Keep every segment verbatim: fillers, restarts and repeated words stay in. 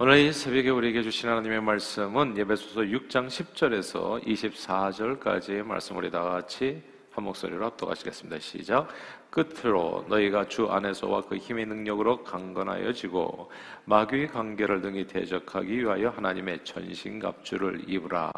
오늘 이 새벽에 우리에게 주신 하나님의 말씀은 에베소서 육 장 십 절에서 이십사 절까지의 말씀을 우리 다 같이 한 목소리로 합독하시겠습니다. 시작. 끝으로 너희가 주 안에서와 그 힘의 능력으로 강건하여지고 마귀의 관계를 능히 대적하기 위하여 하나님의 전신갑주를 입으라.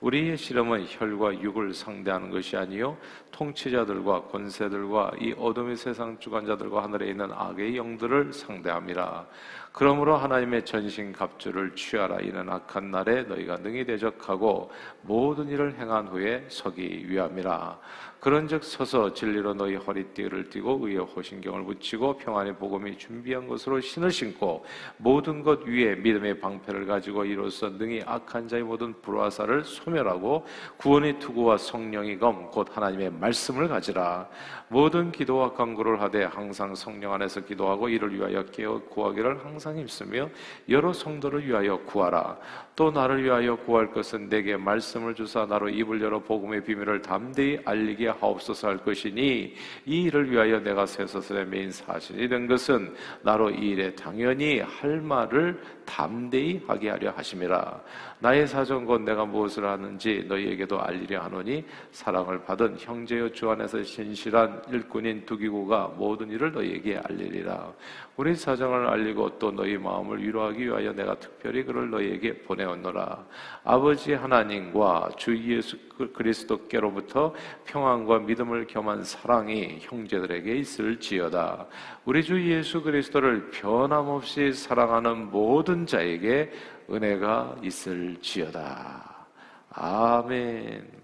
우리의 실험은 혈과 육을 상대하는 것이 아니요 통치자들과 권세들과 이 어둠의 세상 주관자들과 하늘에 있는 악의 영들을 상대함이라. 그러므로 하나님의 전신갑주를 취하라. 이는 악한 날에 너희가 능히 대적하고 모든 일을 행한 후에 서기 위함이라. 그런즉 서서 진리로 너희 허리띠를 띠고 의의 호신경을 붙이고 평안의 복음이 준비한 것으로 신을 신고 모든 것 위에 믿음의 방패를 가지고 이로써 능히 악한 자의 모든 불화살을 소멸하고 구원의 투구와 성령의 검 곧 하나님의 말씀을 가지라. 모든 기도와 간구를 하되 항상 성령 안에서 기도하고 이를 위하여 깨어 구하기를 항상 힘쓰며 여러 성도를 위하여 구하라. 또 나를 위하여 구할 것은 내게 말씀을 주사 나로 입을 열어 복음의 비밀을 담대히 알리게 하옵소서 할 것이니 이 일을 위하여 내가 쇠사슬에 매인 사신이 된 것은 나로 이 일에 당연히 할 말을 담대히 하게 하려 하심이라. 나의 사정 곧 내가 무엇을 하는지 너희에게도 알리려 하노니 사랑을 받은 형제여 주 안에서 신실한 일꾼인 두기고가 모든 일을 너희에게 알리리라. 우리 사정을 알리고 또 너희 마음을 위로하기 위하여 내가 특별히 그를 너희에게 보내었노라. 아버지 하나님과 주 예수 그리스도께로부터 평안과 믿음을 겸한 사랑이 형제들에게 있을지어다. 우리 주 예수 그리스도를 변함없이 사랑하는 모든 자에게 은혜가 있을지어다. 아멘.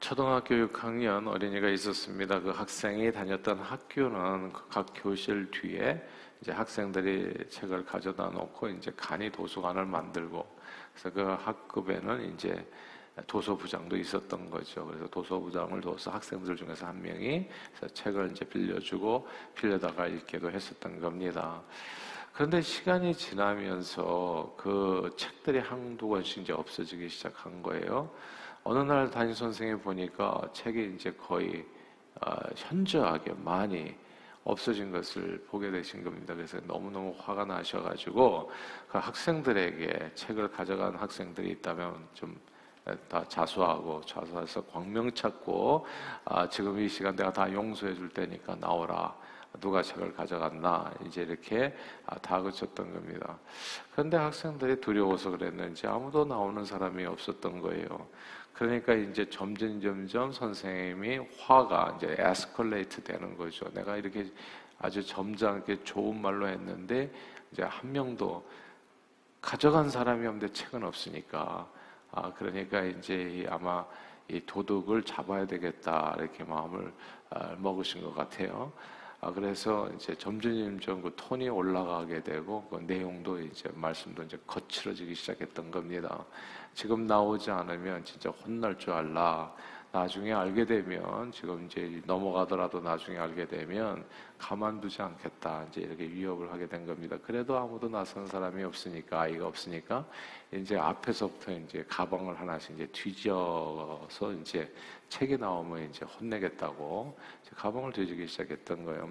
초등학교 육 학년 어린이가 있었습니다. 그 학생이 다녔던 학교는 각 교실 뒤에 이제 학생들이 책을 가져다 놓고 이제 간이 도서관을 만들고, 그래서 그 학급에는 이제 도서부장도 있었던 거죠. 그래서 도서부장을 둬서 학생들 중에서 한 명이 그래서 책을 이제 빌려주고 빌려다가 읽기도 했었던 겁니다. 그런데 시간이 지나면서 그 책들이 한두 권씩 이제 없어지기 시작한 거예요. 어느 날 담임 선생이 보니까 책이 이제 거의 현저하게 많이 없어진 것을 보게 되신 겁니다. 그래서 너무너무 화가 나셔가지고 그 학생들에게, 책을 가져간 학생들이 있다면 좀 다 자수하고 자수해서 광명 찾고 아, 지금 이 시간 내가 다 용서해 줄 테니까 나오라. 누가 책을 가져갔나 이제 이렇게 다그쳤던 겁니다. 그런데 학생들이 두려워서 그랬는지 아무도 나오는 사람이 없었던 거예요. 그러니까 이제 점점 점점 선생님이 화가 이제 에스컬레이트 되는 거죠. 내가 이렇게 아주 점잖게 좋은 말로 했는데 이제 한 명도 가져간 사람이 없는데 책은 없으니까 아 그러니까 이제 아마 이 도둑을 잡아야 되겠다 이렇게 마음을 먹으신 것 같아요. 아 그래서 이제 점점 점점 그 톤이 올라가게 되고 그 내용도 이제 말씀도 이제 거칠어지기 시작했던 겁니다. 지금 나오지 않으면 진짜 혼날 줄 알라. 나중에 알게 되면 지금 이제 넘어가더라도 나중에 알게 되면 가만두지 않겠다. 이제 이렇게 위협을 하게 된 겁니다. 그래도 아무도 나선 사람이 없으니까, 아이가 없으니까 이제 앞에서부터 이제 가방을 하나씩 이제 뒤져서 이제 책이 나오면 이제 혼내겠다고 이제 가방을 뒤지기 시작했던 거예요.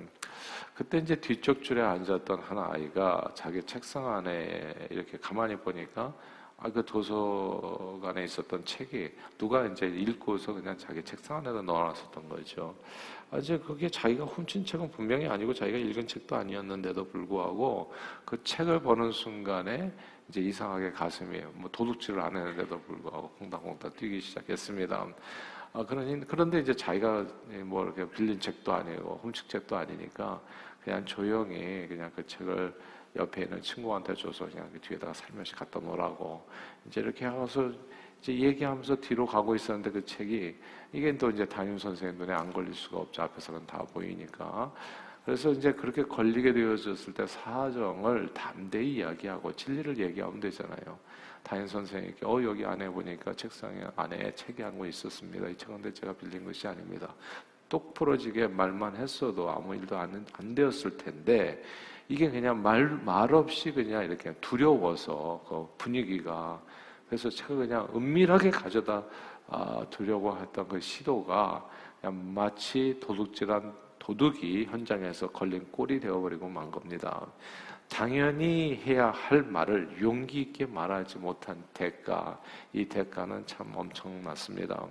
그때 이제 뒤쪽 줄에 앉았던 한 아이가 자기 책상 안에 이렇게 가만히 보니까 아, 그 도서관에 있었던 책이 누가 이제 읽고서 그냥 자기 책상 안에다 넣어놨었던 거죠. 아, 이제 그게 자기가 훔친 책은 분명히 아니고 자기가 읽은 책도 아니었는데도 불구하고 그 책을 보는 순간에 이제 이상하게 가슴이 뭐 도둑질을 안 했는데도 불구하고 콩닥콩닥 뛰기 시작했습니다. 아, 그러니, 그런데 이제 자기가 뭐 이렇게 빌린 책도 아니고 훔친 책도 아니니까 그냥 조용히 그냥 그 책을 옆에 있는 친구한테 줘서 그냥 뒤에다가 살며시 갖다 놓으라고 이제 이렇게 하면서 이제 얘기하면서 뒤로 가고 있었는데 그 책이 이게 또 이제 담임 선생님 눈에 안 걸릴 수가 없죠. 앞에서는 다 보이니까. 그래서 이제 그렇게 걸리게 되어졌을 때 사정을 담대히 이야기하고 진리를 얘기하면 되잖아요. 담임 선생님께 어 여기 안에 보니까 책상에 안에 책이 한 권 있었습니다. 이 책은 제가 빌린 것이 아닙니다. 똑부러지게 말만 했어도 아무 일도 안, 안 되었을 텐데 이게 그냥 말, 말 없이 그냥 이렇게 두려워서 그 분위기가 그래서 제가 그냥 은밀하게 가져다 두려고 했던 그 시도가 그냥 마치 도둑질한 도둑이 현장에서 걸린 꼴이 되어버리고 만 겁니다. 당연히 해야 할 말을 용기 있게 말하지 못한 대가, 이 대가는 참 엄청났습니다.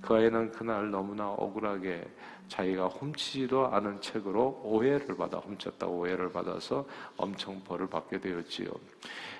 그 아이는 그날 너무나 억울하게 자기가 훔치지도 않은 책으로 오해를 받아, 훔쳤다고 오해를 받아서 엄청 벌을 받게 되었지요.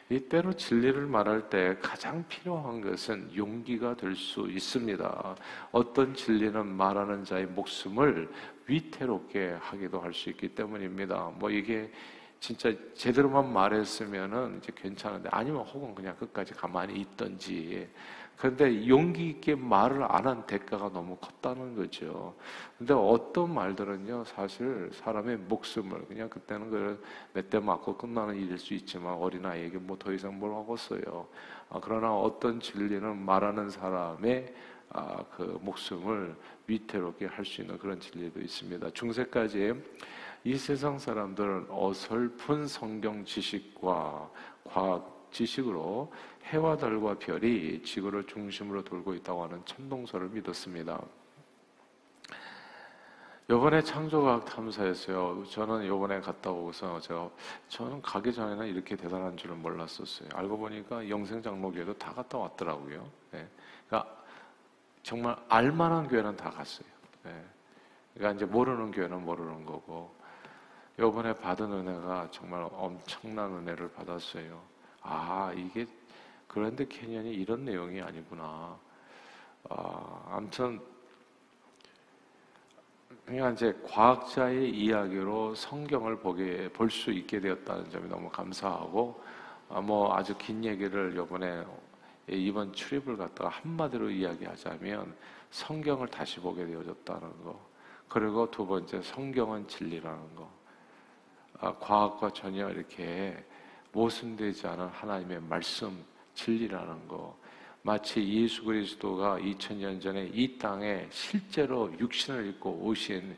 이때로 진리를 말할 때 가장 필요한 것은 용기가 될 수 있습니다. 어떤 진리는 말하는 자의 목숨을 위태롭게 하기도 할 수 있기 때문입니다. 뭐 이게 진짜 제대로만 말했으면은 이제 괜찮은데, 아니면 혹은 그냥 끝까지 가만히 있던지. 그런데 용기 있게 말을 안 한 대가가 너무 컸다는 거죠. 근데 어떤 말들은요, 사실 사람의 목숨을, 그냥 그때는 그 몇 대 맞고 끝나는 일일 수 있지만 어린아이에게 뭐 더 이상 뭘 하겠어요. 아, 그러나 어떤 진리는 말하는 사람의 아, 그 목숨을 위태롭게 할 수 있는 그런 진리도 있습니다. 중세까지 이 세상 사람들은 어설픈 성경 지식과 과학 지식으로 해와 달과 별이 지구를 중심으로 돌고 있다고 하는 천동설을 믿었습니다. 요번에 창조과학 탐사였어요. 저는 요번에 갔다 오고서 제가, 저는 가기 전에는 이렇게 대단한 줄은 몰랐었어요. 알고 보니까 영생장로교회도 다 갔다 왔더라고요. 네. 그러니까 정말 알만한 교회는 다 갔어요. 네. 그러니까 이제 모르는 교회는 모르는 거고, 요번에 받은 은혜가 정말 엄청난 은혜를 받았어요. 아, 이게 그랜드 캐니언이 이런 내용이 아니구나. 아, 아무튼 그냥 이제 과학자의 이야기로 성경을 보게 볼 수 있게 되었다는 점이 너무 감사하고, 아, 뭐 아주 긴 얘기를 요번에 이번 출입을 갖다가 한마디로 이야기하자면 성경을 다시 보게 되어졌다는 거. 그리고 두 번째, 성경은 진리라는 거. 아, 과학과 전혀 이렇게 모순되지 않은 하나님의 말씀, 진리라는 거. 마치 예수 그리스도가 이천 년 전에 이 땅에 실제로 육신을 입고 오신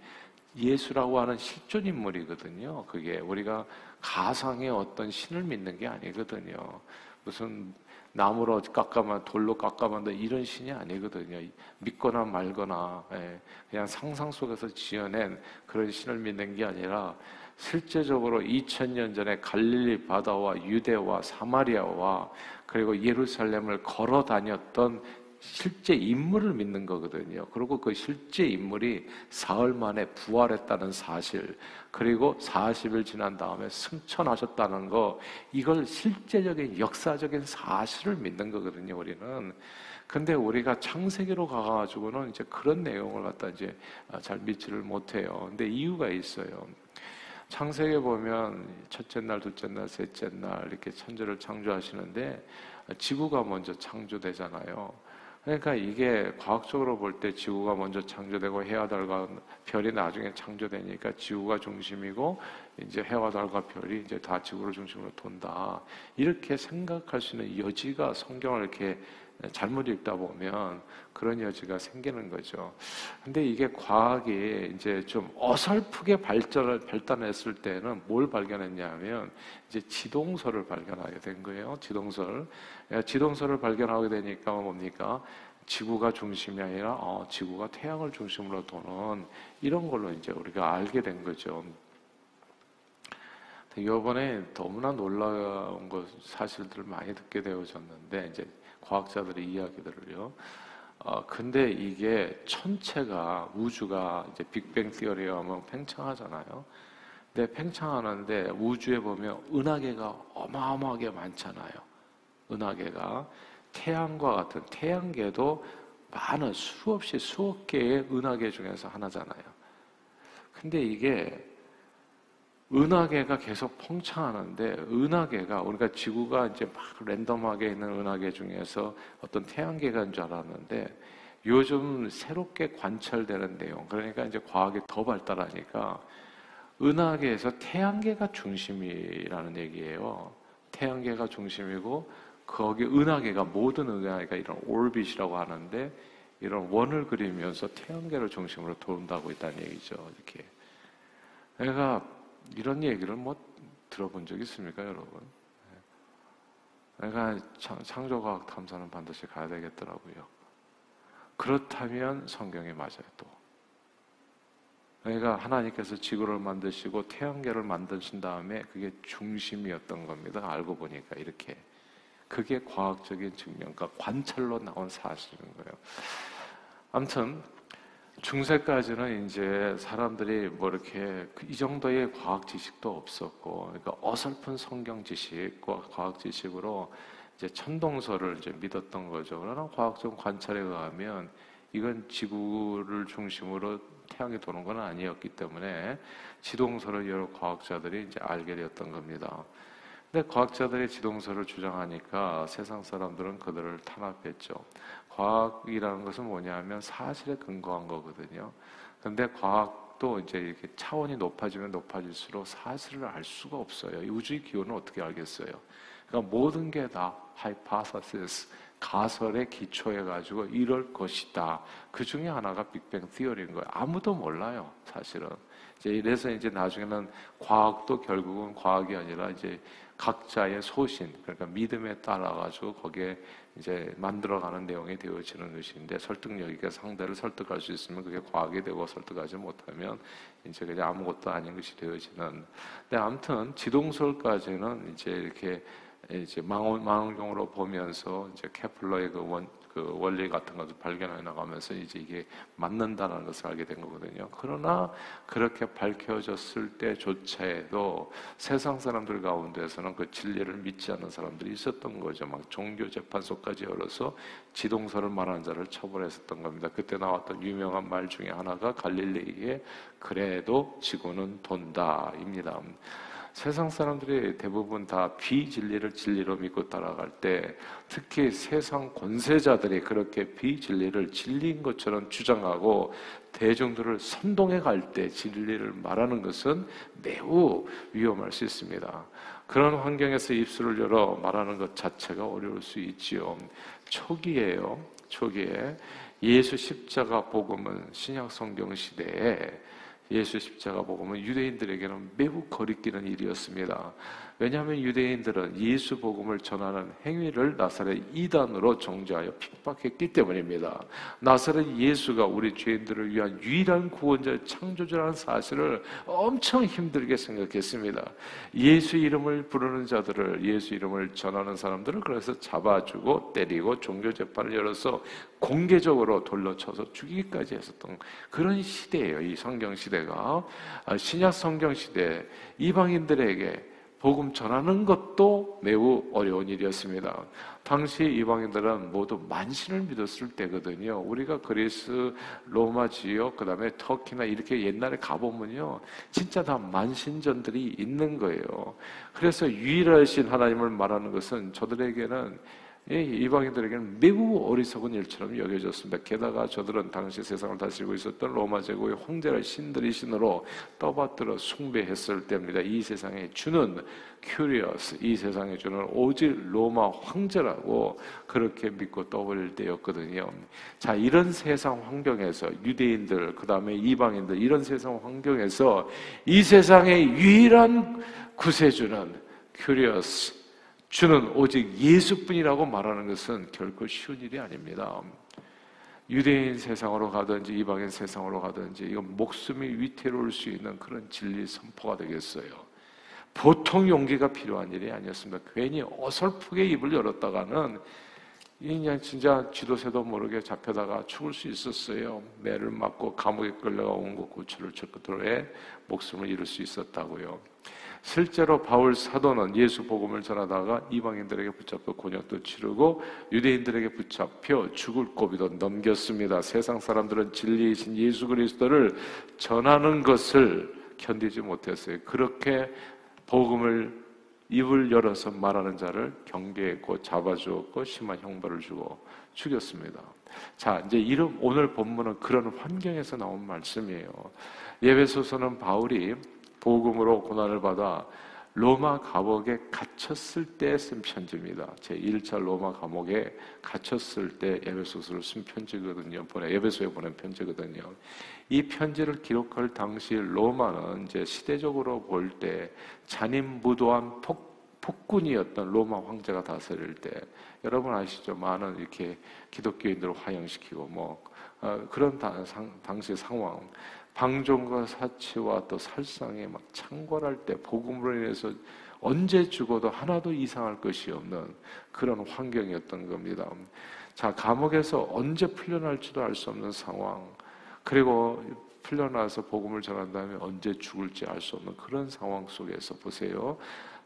예수라고 하는 실존 인물이거든요. 그게 우리가 가상의 어떤 신을 믿는 게 아니거든요. 무슨 나무로 깎아만, 돌로 깎아만다 이런 신이 아니거든요. 믿거나 말거나, 예, 그냥 상상 속에서 지어낸 그런 신을 믿는 게 아니라 실제적으로 이천 년 전에 갈릴리 바다와 유대와 사마리아와 그리고 예루살렘을 걸어 다녔던 실제 인물을 믿는 거거든요. 그리고 그 실제 인물이 사흘 만에 부활했다는 사실, 그리고 사십 일 지난 다음에 승천하셨다는 거, 이걸 실제적인 역사적인 사실을 믿는 거거든요, 우리는. 근데 우리가 창세기로 가가지고는 이제 그런 내용을 갖다 이제 잘 믿지를 못해요. 근데 이유가 있어요. 창세기에 보면 첫째 날, 둘째 날, 셋째 날 이렇게 천지를 창조하시는데 지구가 먼저 창조되잖아요. 그러니까 이게 과학적으로 볼 때 지구가 먼저 창조되고 해와 달과 별이 나중에 창조되니까 지구가 중심이고 이제 해와 달과 별이 이제 다 지구를 중심으로 돈다, 이렇게 생각할 수 있는 여지가, 성경을 이렇게 잘못 읽다 보면 그런 여지가 생기는 거죠. 근데 이게 과학이 이제 좀 어설프게 발전을, 발달했을 때는 뭘 발견했냐면 이제 지동설을 발견하게 된 거예요. 지동설. 지동설을 발견하게 되니까 뭡니까? 지구가 중심이 아니라 어, 지구가 태양을 중심으로 도는 이런 걸로 이제 우리가 알게 된 거죠. 이번에 너무나 놀라운 것, 사실들을 많이 듣게 되어졌는데, 이제 과학자들의 이야기들을요. 어, 근데 이게 천체가, 우주가 이제 빅뱅 티어리에 하면 팽창하잖아요. 근데 팽창하는데 우주에 보면 은하계가 어마어마하게 많잖아요. 은하계가 태양과 같은, 태양계도 많은 수없이 수억 개의 은하계 중에서 하나잖아요. 근데 이게 은하계가 계속 팽창하는데, 은하계가, 우리가 지구가 이제 막 랜덤하게 있는 은하계 중에서 어떤 태양계가인 줄 알았는데, 요즘 새롭게 관찰되는 내용, 그러니까 이제 과학이 더 발달하니까 은하계에서 태양계가 중심이라는 얘기예요. 태양계가 중심이고 거기 은하계가, 모든 은하계가 이런 올빗이라고 하는데 이런 원을 그리면서 태양계를 중심으로 돈다고 있다는 얘기죠. 이렇게. 그러니까 이런 얘기를 뭐 들어본 적 있습니까, 여러분? 그러니까 창조과학 탐사는 반드시 가야 되겠더라고요. 그렇다면 성경이 맞아요, 또. 그러니까 하나님께서 지구를 만드시고 태양계를 만드신 다음에 그게 중심이었던 겁니다. 알고 보니까 이렇게. 그게 과학적인 증명과 관찰로 나온 사실인 거예요. 아무튼 중세까지는 이제 사람들이 뭐 이렇게 이 정도의 과학 지식도 없었고, 그러니까 어설픈 성경 지식과 과학 지식으로 이제 천동설을 이제 믿었던 거죠. 그러나 과학적 관찰에 의하면 이건 지구를 중심으로 태양이 도는 건 아니었기 때문에 지동설을 여러 과학자들이 이제 알게 되었던 겁니다. 근데 과학자들이 지동설을 주장하니까 세상 사람들은 그들을 탄압했죠. 과학이라는 것은 뭐냐면 사실에 근거한 거거든요. 근데 과학도 이제 이렇게 차원이 높아지면 높아질수록 사실을 알 수가 없어요. 우주의 기원은 어떻게 알겠어요? 그러니까 모든 게 다 하이파서시스, 가설에 기초해 가지고 이럴 것이다. 그 중에 하나가 빅뱅 티어리인 거예요. 아무도 몰라요, 사실은. 이제 이래서 이제 나중에는 과학도 결국은 과학이 아니라 이제 각자의 소신, 그러니까 믿음에 따라 가지고 거기에 이제 만들어가는 내용이 되어지는 것인데, 설득력 있게 상대를 설득할 수 있으면 그게 과학이 되고, 설득하지 못하면 이제 그냥 아무것도 아닌 것이 되어지는. 근데 아무튼 지동설까지는 이제 이렇게 이제 망원, 망원경으로 보면서 이제 케플러의 그, 원, 그 원리 같은 것을 발견해 나가면서 이제 이게 맞는다는 것을 알게 된 거거든요. 그러나 그렇게 밝혀졌을 때조차에도 세상 사람들 가운데서는 그 진리를 믿지 않는 사람들이 있었던 거죠. 막 종교 재판소까지 열어서 지동설을 말하는 자를 처벌했었던 겁니다. 그때 나왔던 유명한 말 중에 하나가 갈릴레이의 그래도 지구는 돈다입니다. 세상 사람들이 대부분 다 비진리를 진리로 믿고 따라갈 때, 특히 세상 권세자들이 그렇게 비진리를 진리인 것처럼 주장하고 대중들을 선동해 갈 때 진리를 말하는 것은 매우 위험할 수 있습니다. 그런 환경에서 입술을 열어 말하는 것 자체가 어려울 수 있지요. 초기에요. 초기에 예수 십자가 복음은 신약 성경 시대에 예수 십자가 복음은 유대인들에게는 매우 거리끼는 일이었습니다. 왜냐하면 유대인들은 예수 복음을 전하는 행위를 나사렛 이단으로 정죄하여 핍박했기 때문입니다. 나사렛 예수가 우리 죄인들을 위한 유일한 구원자의 창조주라는 사실을 엄청 힘들게 생각했습니다. 예수 이름을 부르는 자들을, 예수 이름을 전하는 사람들을 그래서 잡아주고 때리고 종교 재판을 열어서 공개적으로 돌로 쳐서 죽이기까지 했었던 그런 시대예요. 이 성경 시대. 신약 성경 시대 이방인들에게 복음 전하는 것도 매우 어려운 일이었습니다. 당시 이방인들은 모두 만신을 믿었을 때거든요. 우리가 그리스, 로마 지역, 그 다음에 터키나 이렇게 옛날에 가보면요, 진짜 다 만신전들이 있는 거예요. 그래서 유일하신 하나님을 말하는 것은 저들에게는, 이방인들에게는 매우 어리석은 일처럼 여겨졌습니다. 게다가 저들은 당시 세상을 다스리고 있었던 로마 제국의 황제를 신들이 신으로 떠받들어 숭배했을 때입니다. 이 세상의 주는 큐리어스, 이 세상의 주는 오직 로마 황제라고 그렇게 믿고 떠올릴 때였거든요. 자, 이런 세상 환경에서 유대인들, 그 다음에 이방인들, 이런 세상 환경에서 이 세상의 유일한 구세주는 큐리어스, 주는 오직 예수뿐이라고 말하는 것은 결코 쉬운 일이 아닙니다. 유대인 세상으로 가든지 이방인 세상으로 가든지 이건 목숨이 위태로울 수 있는 그런 진리 선포가 되겠어요. 보통 용기가 필요한 일이 아니었습니다. 괜히 어설프게 입을 열었다가는 그냥 진짜 지도새도 모르게 잡혀다가 죽을 수 있었어요. 매를 맞고 감옥에 끌려가 온고 구출을 쳤도록 목숨을 잃을 수 있었다고요. 실제로 바울 사도는 예수 복음을 전하다가 이방인들에게 붙잡혀 곤역도 치르고 유대인들에게 붙잡혀 죽을 고비도 넘겼습니다. 세상 사람들은 진리이신 예수 그리스도를 전하는 것을 견디지 못했어요. 그렇게 복음을 입을 열어서 말하는 자를 경계했고, 잡아주었고, 심한 형벌을 주고 죽였습니다. 자, 이제 이런 오늘 본문은 그런 환경에서 나온 말씀이에요. 에베소서는 바울이 복음으로 고난을 받아 로마 감옥에 갇혔을 때 쓴 편지입니다. 제일 차 로마 감옥에 갇혔을 때 에베소서를 쓴 편지거든요. 에베소에 보낸 편지거든요. 이 편지를 기록할 당시 로마는 이제 시대적으로 볼 때 잔인무도한 폭 폭군이었던 로마 황제가 다스릴 때, 여러분 아시죠? 많은 이렇게 기독교인들을 화형시키고 뭐 어, 그런 당, 상, 당시의 상황. 방종과 사치와 또 살상에 막 창궐할 때 복음으로 인해서 언제 죽어도 하나도 이상할 것이 없는 그런 환경이었던 겁니다. 자, 감옥에서 언제 풀려날지도 알 수 없는 상황, 그리고 풀려나서 복음을 전한 다음에 언제 죽을지 알 수 없는 그런 상황 속에서 보세요.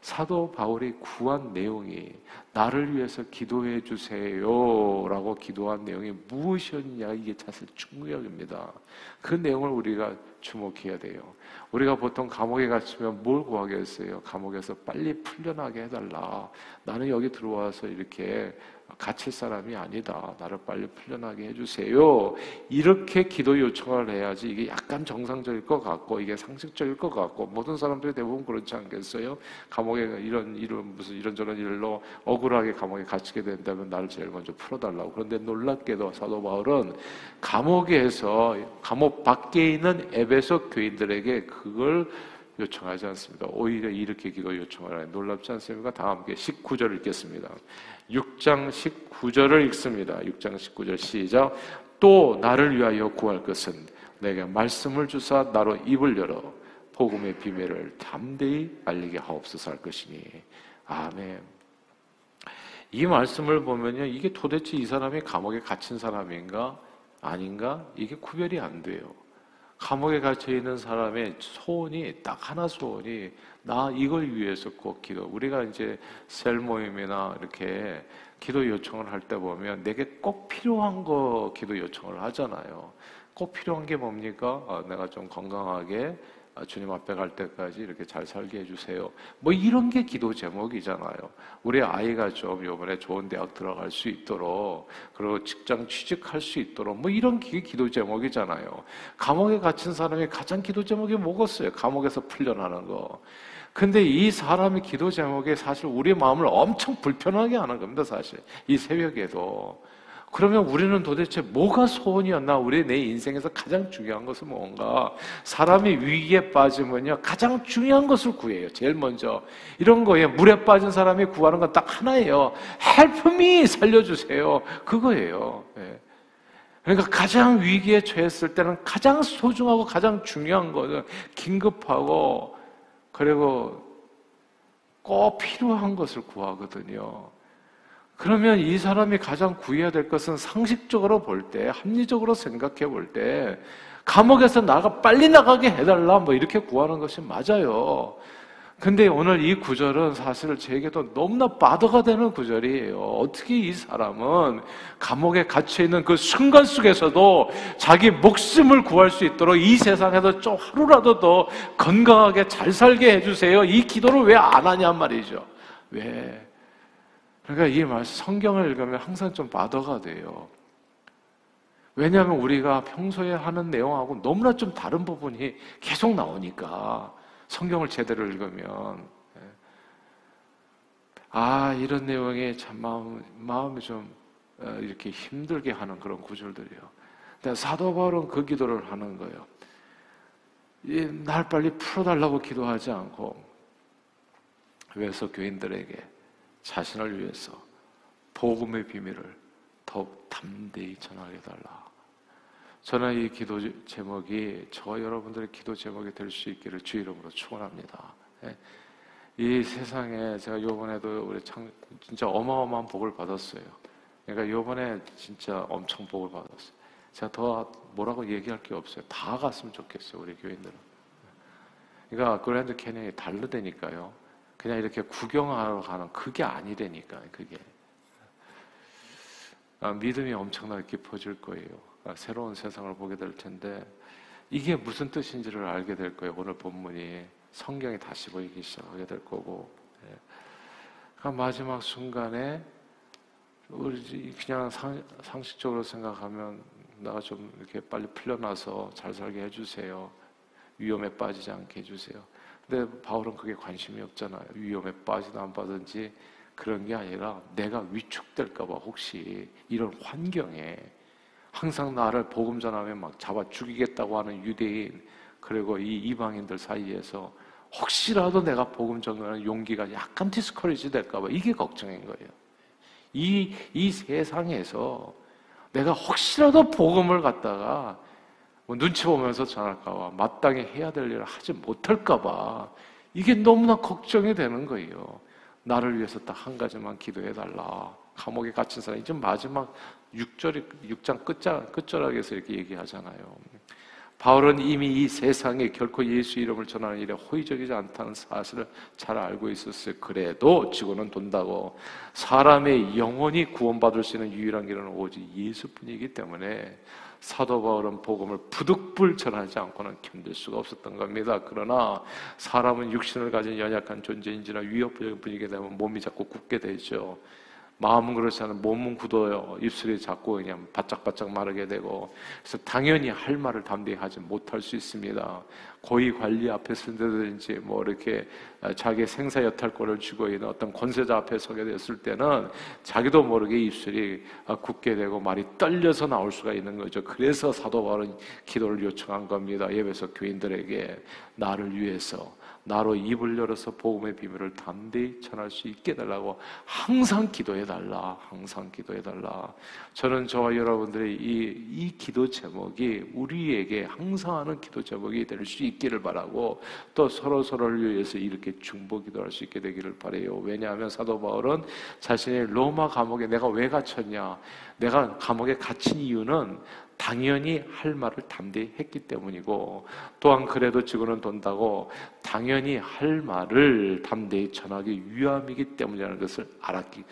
사도 바울이 구한 내용이 나를 위해서 기도해 주세요 라고 기도한 내용이 무엇이었냐, 이게 사실 중요합니다. 그 내용을 우리가 주목해야 돼요. 우리가 보통 감옥에 갇히면 뭘 구하겠어요? 감옥에서 빨리 풀려나게 해달라, 나는 여기 들어와서 이렇게 갇힐 사람이 아니다, 나를 빨리 풀려나게 해주세요, 이렇게 기도 요청을 해야지. 이게 약간 정상적일 것 같고 이게 상식적일 것 같고, 모든 사람들이 대부분 그렇지 않겠어요? 감옥에 이런 이런 무슨 이런저런 일로 억울하게 감옥에 갇히게 된다면 나를 제일 먼저 풀어달라고. 그런데 놀랍게도 사도 바울은 감옥에서, 감옥 밖에 있는 에베소 교인들에게 그걸 요청하지 않습니다. 오히려 이렇게 기도 요청을 하니 놀랍지 않습니까? 다 함께 십구 절을 읽겠습니다. 육 장 십구 절을 읽습니다. 육 장 십구 절 시작. 또 나를 위하여 구할 것은 내게 말씀을 주사 나로 입을 열어 복음의 비밀을 담대히 알리게 하옵소서 할 것이니. 아멘. 이 말씀을 보면요, 이게 도대체 이 사람이 감옥에 갇힌 사람인가 아닌가, 이게 구별이 안 돼요. 감옥에 갇혀있는 사람의 소원이 딱 하나, 소원이 나 이걸 위해서 꼭 기도. 우리가 이제 셀 모임이나 이렇게 기도 요청을 할 때 보면 내게 꼭 필요한 거 기도 요청을 하잖아요. 꼭 필요한 게 뭡니까? 아, 내가 좀 건강하게 주님 앞에 갈 때까지 이렇게 잘 살게 해주세요, 뭐 이런 게 기도 제목이잖아요. 우리 아이가 좀 이번에 좋은 대학 들어갈 수 있도록, 그리고 직장 취직할 수 있도록, 뭐 이런 게 기도 제목이잖아요. 감옥에 갇힌 사람이 가장 기도 제목이 뭐겠어요? 감옥에서 풀려나는 거. 근데 이 사람의 기도 제목이 사실 우리의 마음을 엄청 불편하게 하는 겁니다. 사실 이 새벽에도. 그러면 우리는 도대체 뭐가 소원이었나? 우리 내 인생에서 가장 중요한 것은 뭔가? 사람이 위기에 빠지면요, 가장 중요한 것을 구해요. 제일 먼저. 이런 거예요. 물에 빠진 사람이 구하는 건 딱 하나예요. Help me! 살려주세요. 그거예요. 예. 그러니까 가장 위기에 처했을 때는 가장 소중하고 가장 중요한 거는 긴급하고, 그리고 꼭 필요한 것을 구하거든요. 그러면 이 사람이 가장 구해야 될 것은 상식적으로 볼 때, 합리적으로 생각해 볼 때, 감옥에서 나가, 빨리 나가게 해달라, 뭐 이렇게 구하는 것이 맞아요. 근데 오늘 이 구절은 사실 제게도 너무나 바더가 되는 구절이에요. 어떻게 이 사람은 감옥에 갇혀있는 그 순간 속에서도 자기 목숨을 구할 수 있도록 이 세상에서 좀 하루라도 더 건강하게 잘 살게 해주세요, 이 기도를 왜 안 하냐 말이죠. 왜? 그러니까 이 말씀, 성경을 읽으면 항상 좀 바더가 돼요. 왜냐하면 우리가 평소에 하는 내용하고 너무나 좀 다른 부분이 계속 나오니까, 성경을 제대로 읽으면. 아, 이런 내용이 참 마음, 마음이 좀 이렇게 힘들게 하는 그런 구절들이요. 근데 사도 바울은 그 기도를 하는 거예요. 날 빨리 풀어달라고 기도하지 않고, 그래서 교인들에게 자신을 위해서 복음의 비밀을 더욱 담대히 전하게 해달라. 저는 이 기도 제목이, 저와 여러분들의 기도 제목이 될 수 있기를 주 이름으로 축원합니다. 이 세상에 제가 요번에도 우리 참 진짜 어마어마한 복을 받았어요. 그러니까 요번에 진짜 엄청 복을 받았어요. 제가 더 뭐라고 얘기할 게 없어요. 다 갔으면 좋겠어요, 우리 교인들은. 그러니까 그랜드 캐니언이 다르다니까요. 그냥 이렇게 구경하러 가는 그게 아니라니까. 그게 아, 믿음이 엄청나게 깊어질 거예요. 아, 새로운 세상을 보게 될 텐데 이게 무슨 뜻인지를 알게 될 거예요. 오늘 본문이 성경이 다시 보이기 시작하게 될 거고. 예. 그러니까 마지막 순간에 우리 그냥 상, 상식적으로 생각하면 내가 좀 이렇게 빨리 풀려나서 잘 살게 해주세요, 위험에 빠지지 않게 해주세요. 근데 바울은 그게 관심이 없잖아요. 위험에 빠지든 안 빠든지 그런 게 아니라 내가 위축될까 봐, 혹시 이런 환경에 항상 나를 복음 전하면 막 잡아 죽이겠다고 하는 유대인, 그리고 이 이방인들 사이에서 혹시라도 내가 복음 전하는 용기가 약간 디스커리지 될까 봐, 이게 걱정인 거예요. 이, 이 세상에서 내가 혹시라도 복음을 갖다가 눈치 보면서 잘할까봐, 마땅히 해야 될 일을 하지 못할까봐 이게 너무나 걱정이 되는 거예요. 나를 위해서 딱 한 가지만 기도해달라. 감옥에 갇힌 사람이 지금 마지막 육 절이, 육 장 끝자, 끝절하게서 이렇게 얘기하잖아요. 바울은 이미 이 세상에 결코 예수 이름을 전하는 일에 호의적이지 않다는 사실을 잘 알고 있었어요. 그래도 지구는 돈다고. 사람의 영혼이 구원받을 수 있는 유일한 길은 오직 예수뿐이기 때문에 사도 바울은 복음을 부득불 전하지 않고는 견딜 수가 없었던 겁니다. 그러나 사람은 육신을 가진 연약한 존재인지라 위협적인 분위기가 되면 몸이 자꾸 굳게 되죠. 마음은 그렇지 않아요. 몸은 굳어요. 입술이 자꾸 그냥 바짝바짝 마르게 되고, 그래서 당연히 할 말을 담대히 하지 못할 수 있습니다. 고위 관리 앞에 선다든지 뭐 이렇게 자기 생사 여탈권을 쥐고 있는 어떤 권세자 앞에 서게 됐을 때는 자기도 모르게 입술이 굳게 되고 말이 떨려서 나올 수가 있는 거죠. 그래서 사도 바울은 기도를 요청한 겁니다. 에베소 교인들에게 나를 위해서, 나로 입을 열어서 복음의 비밀을 담대히 전할 수 있게 해달라고, 항상 기도해달라, 항상 기도해달라. 저는 저와 여러분들의 이, 이 기도 제목이 우리에게 항상 하는 기도 제목이 될 수 있기를 바라고, 또 서로서로를 위해서 이렇게 중보 기도할 수 있게 되기를 바라요. 왜냐하면 사도 바울은 자신의 로마 감옥에 내가 왜 갇혔냐, 내가 감옥에 갇힌 이유는 당연히 할 말을 담대히 했기 때문이고, 또한 그래도 지구는 돈다고 당연히 할 말을 담대히 전하기 위함이기 때문이라는 것을 알았기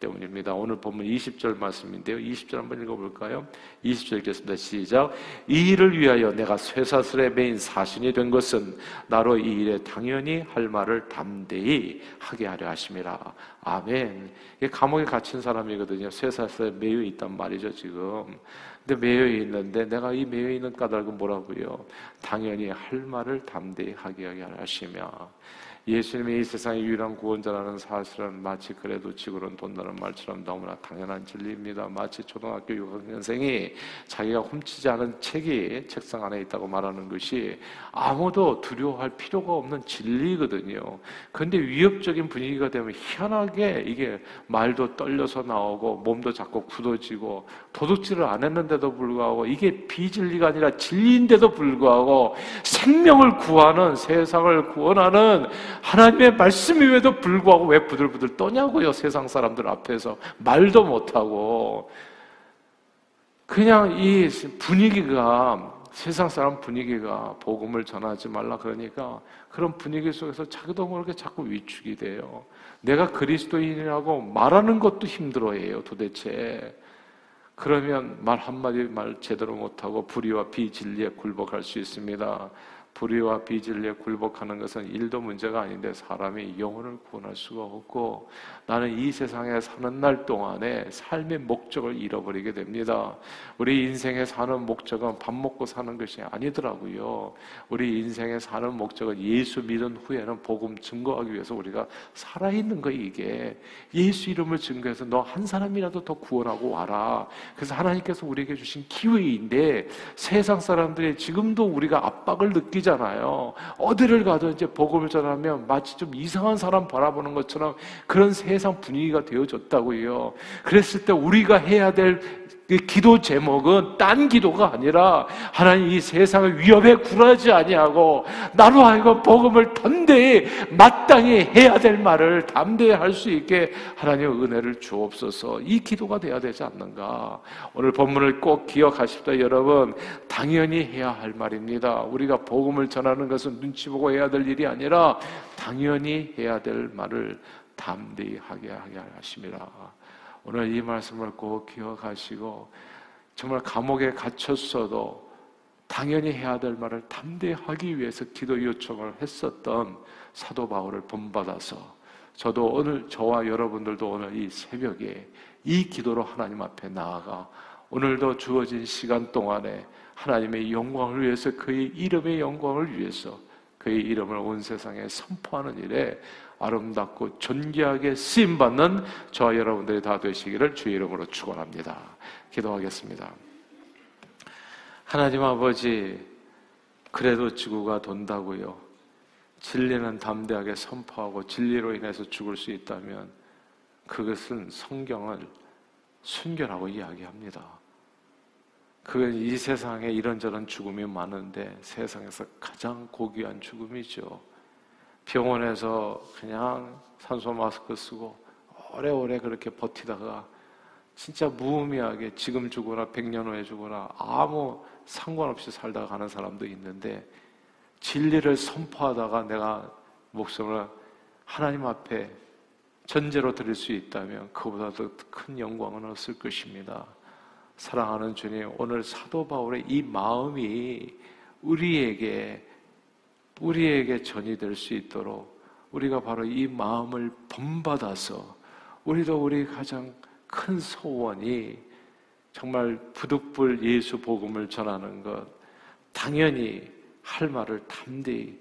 때문입니다. 오늘 본문 이십 절 말씀인데요. 이십 절 한번 읽어볼까요? 이십 절 읽겠습니다. 시작. 이 일을 위하여 내가 쇠사슬에 매인 사신이 된 것은 나로 이 일에 당연히 할 말을 담대히 하게 하려 하심이라. 아멘. 이게 감옥에 갇힌 사람이거든요. 쇠사슬에 매여 있단 말이죠, 지금. 근데 매여 있는데 내가 이 매여 있는 까닭은 뭐라고요? 당연히 할 말을 담대히 하게 하려 하시며, 예수님이 이 세상의 유일한 구원자라는 사실은 마치 그래도 지구는 돈다는 말처럼 너무나 당연한 진리입니다. 마치 초등학교 육 학년생이 자기가 훔치지 않은 책이 책상 안에 있다고 말하는 것이 아무도 두려워할 필요가 없는 진리거든요. 그런데 위협적인 분위기가 되면 희한하게 이게 말도 떨려서 나오고 몸도 자꾸 굳어지고, 도둑질을 안 했는데도 불구하고, 이게 비진리가 아니라 진리인데도 불구하고 생명을 구하는, 세상을 구원하는 하나님의 말씀임에도 불구하고 왜 부들부들 떠냐고요. 세상 사람들 앞에서 말도 못하고 그냥 이 분위기가, 세상 사람 분위기가 복음을 전하지 말라 그러니까 그런 분위기 속에서 자기도 모르게 자꾸 위축이 돼요. 내가 그리스도인이라고 말하는 것도 힘들어해요. 도대체 그러면 말 한마디 말 제대로 못하고 불의와 비진리에 굴복할 수 있습니다. 불의와 비진리에 굴복하는 것은 일도 문제가 아닌데 사람이 영혼을 구원할 수가 없고, 나는 이 세상에 사는 날 동안에 삶의 목적을 잃어버리게 됩니다. 우리 인생에 사는 목적은 밥 먹고 사는 것이 아니더라고요. 우리 인생에 사는 목적은 예수 믿은 후에는 복음 증거하기 위해서 우리가 살아있는 거예요. 이게 예수 이름을 증거해서 너 한 사람이라도 더 구원하고 와라. 그래서 하나님께서 우리에게 주신 기회인데, 세상 사람들이 지금도 우리가 압박을 느끼지 잖아요. 어디를 가도 이제 복음을 전하면 마치 좀 이상한 사람 바라보는 것처럼 그런 세상 분위기가 되어졌다고요. 그랬을 때 우리가 해야 될 기도 제목은 딴 기도가 아니라, 하나님 이 세상의 위협에 굴하지 아니하고 나로 하여금 복음을 담대히, 마땅히 해야 될 말을 담대히 할 수 있게 하나님의 은혜를 주옵소서, 이 기도가 돼야 되지 않는가. 오늘 본문을 꼭 기억하십시오, 여러분. 당연히 해야 할 말입니다. 우리가 복음을 전하는 것은 눈치 보고 해야 될 일이 아니라 당연히 해야 될 말을 담대히 하게 하심이라. 오늘 이 말씀을 꼭 기억하시고, 정말 감옥에 갇혔어도 당연히 해야 될 말을 담대히 하기 위해서 기도 요청을 했었던 사도 바울을 본받아서, 저도 오늘, 저와 여러분들도 오늘 이 새벽에 이 기도로 하나님 앞에 나아가, 오늘도 주어진 시간 동안에 하나님의 영광을 위해서, 그의 이름의 영광을 위해서 그의 이름을 온 세상에 선포하는 일에 아름답고 존귀하게 쓰임받는 저와 여러분들이 다 되시기를 주의 이름으로 축원합니다. 기도하겠습니다. 하나님 아버지, 그래도 지구가 돈다고요. 진리는 담대하게 선포하고 진리로 인해서 죽을 수 있다면 그것은 성경을 순결하고 이야기합니다. 그 이 세상에 이런저런 죽음이 많은데 세상에서 가장 고귀한 죽음이죠. 병원에서 그냥 산소 마스크 쓰고 오래오래 그렇게 버티다가 진짜 무의미하게 지금 죽어라 백 년 후에 죽어라 아무 상관없이 살다가 가는 사람도 있는데, 진리를 선포하다가 내가 목숨을 하나님 앞에 전제로 드릴 수 있다면 그보다 더 큰 영광은 없을 것입니다. 사랑하는 주님, 오늘 사도 바울의 이 마음이 우리에게 우리에게 전이 될 수 있도록 우리가 바로 이 마음을 본받아서 우리도 우리 가장 큰 소원이 정말 부득불 예수 복음을 전하는 것, 당연히 할 말을 담대히,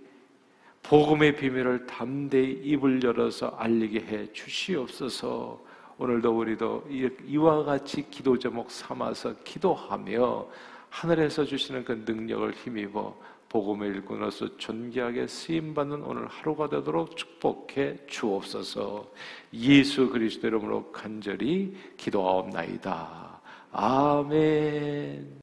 복음의 비밀을 담대히 입을 열어서 알리게 해 주시옵소서. 오늘도 우리도 이와 같이 기도 제목 삼아서 기도하며 하늘에서 주시는 그 능력을 힘입어 복음의 일꾼으로서 존귀하게 쓰임받는 오늘 하루가 되도록 축복해 주옵소서. 예수 그리스도 이름으로 간절히 기도하옵나이다. 아멘.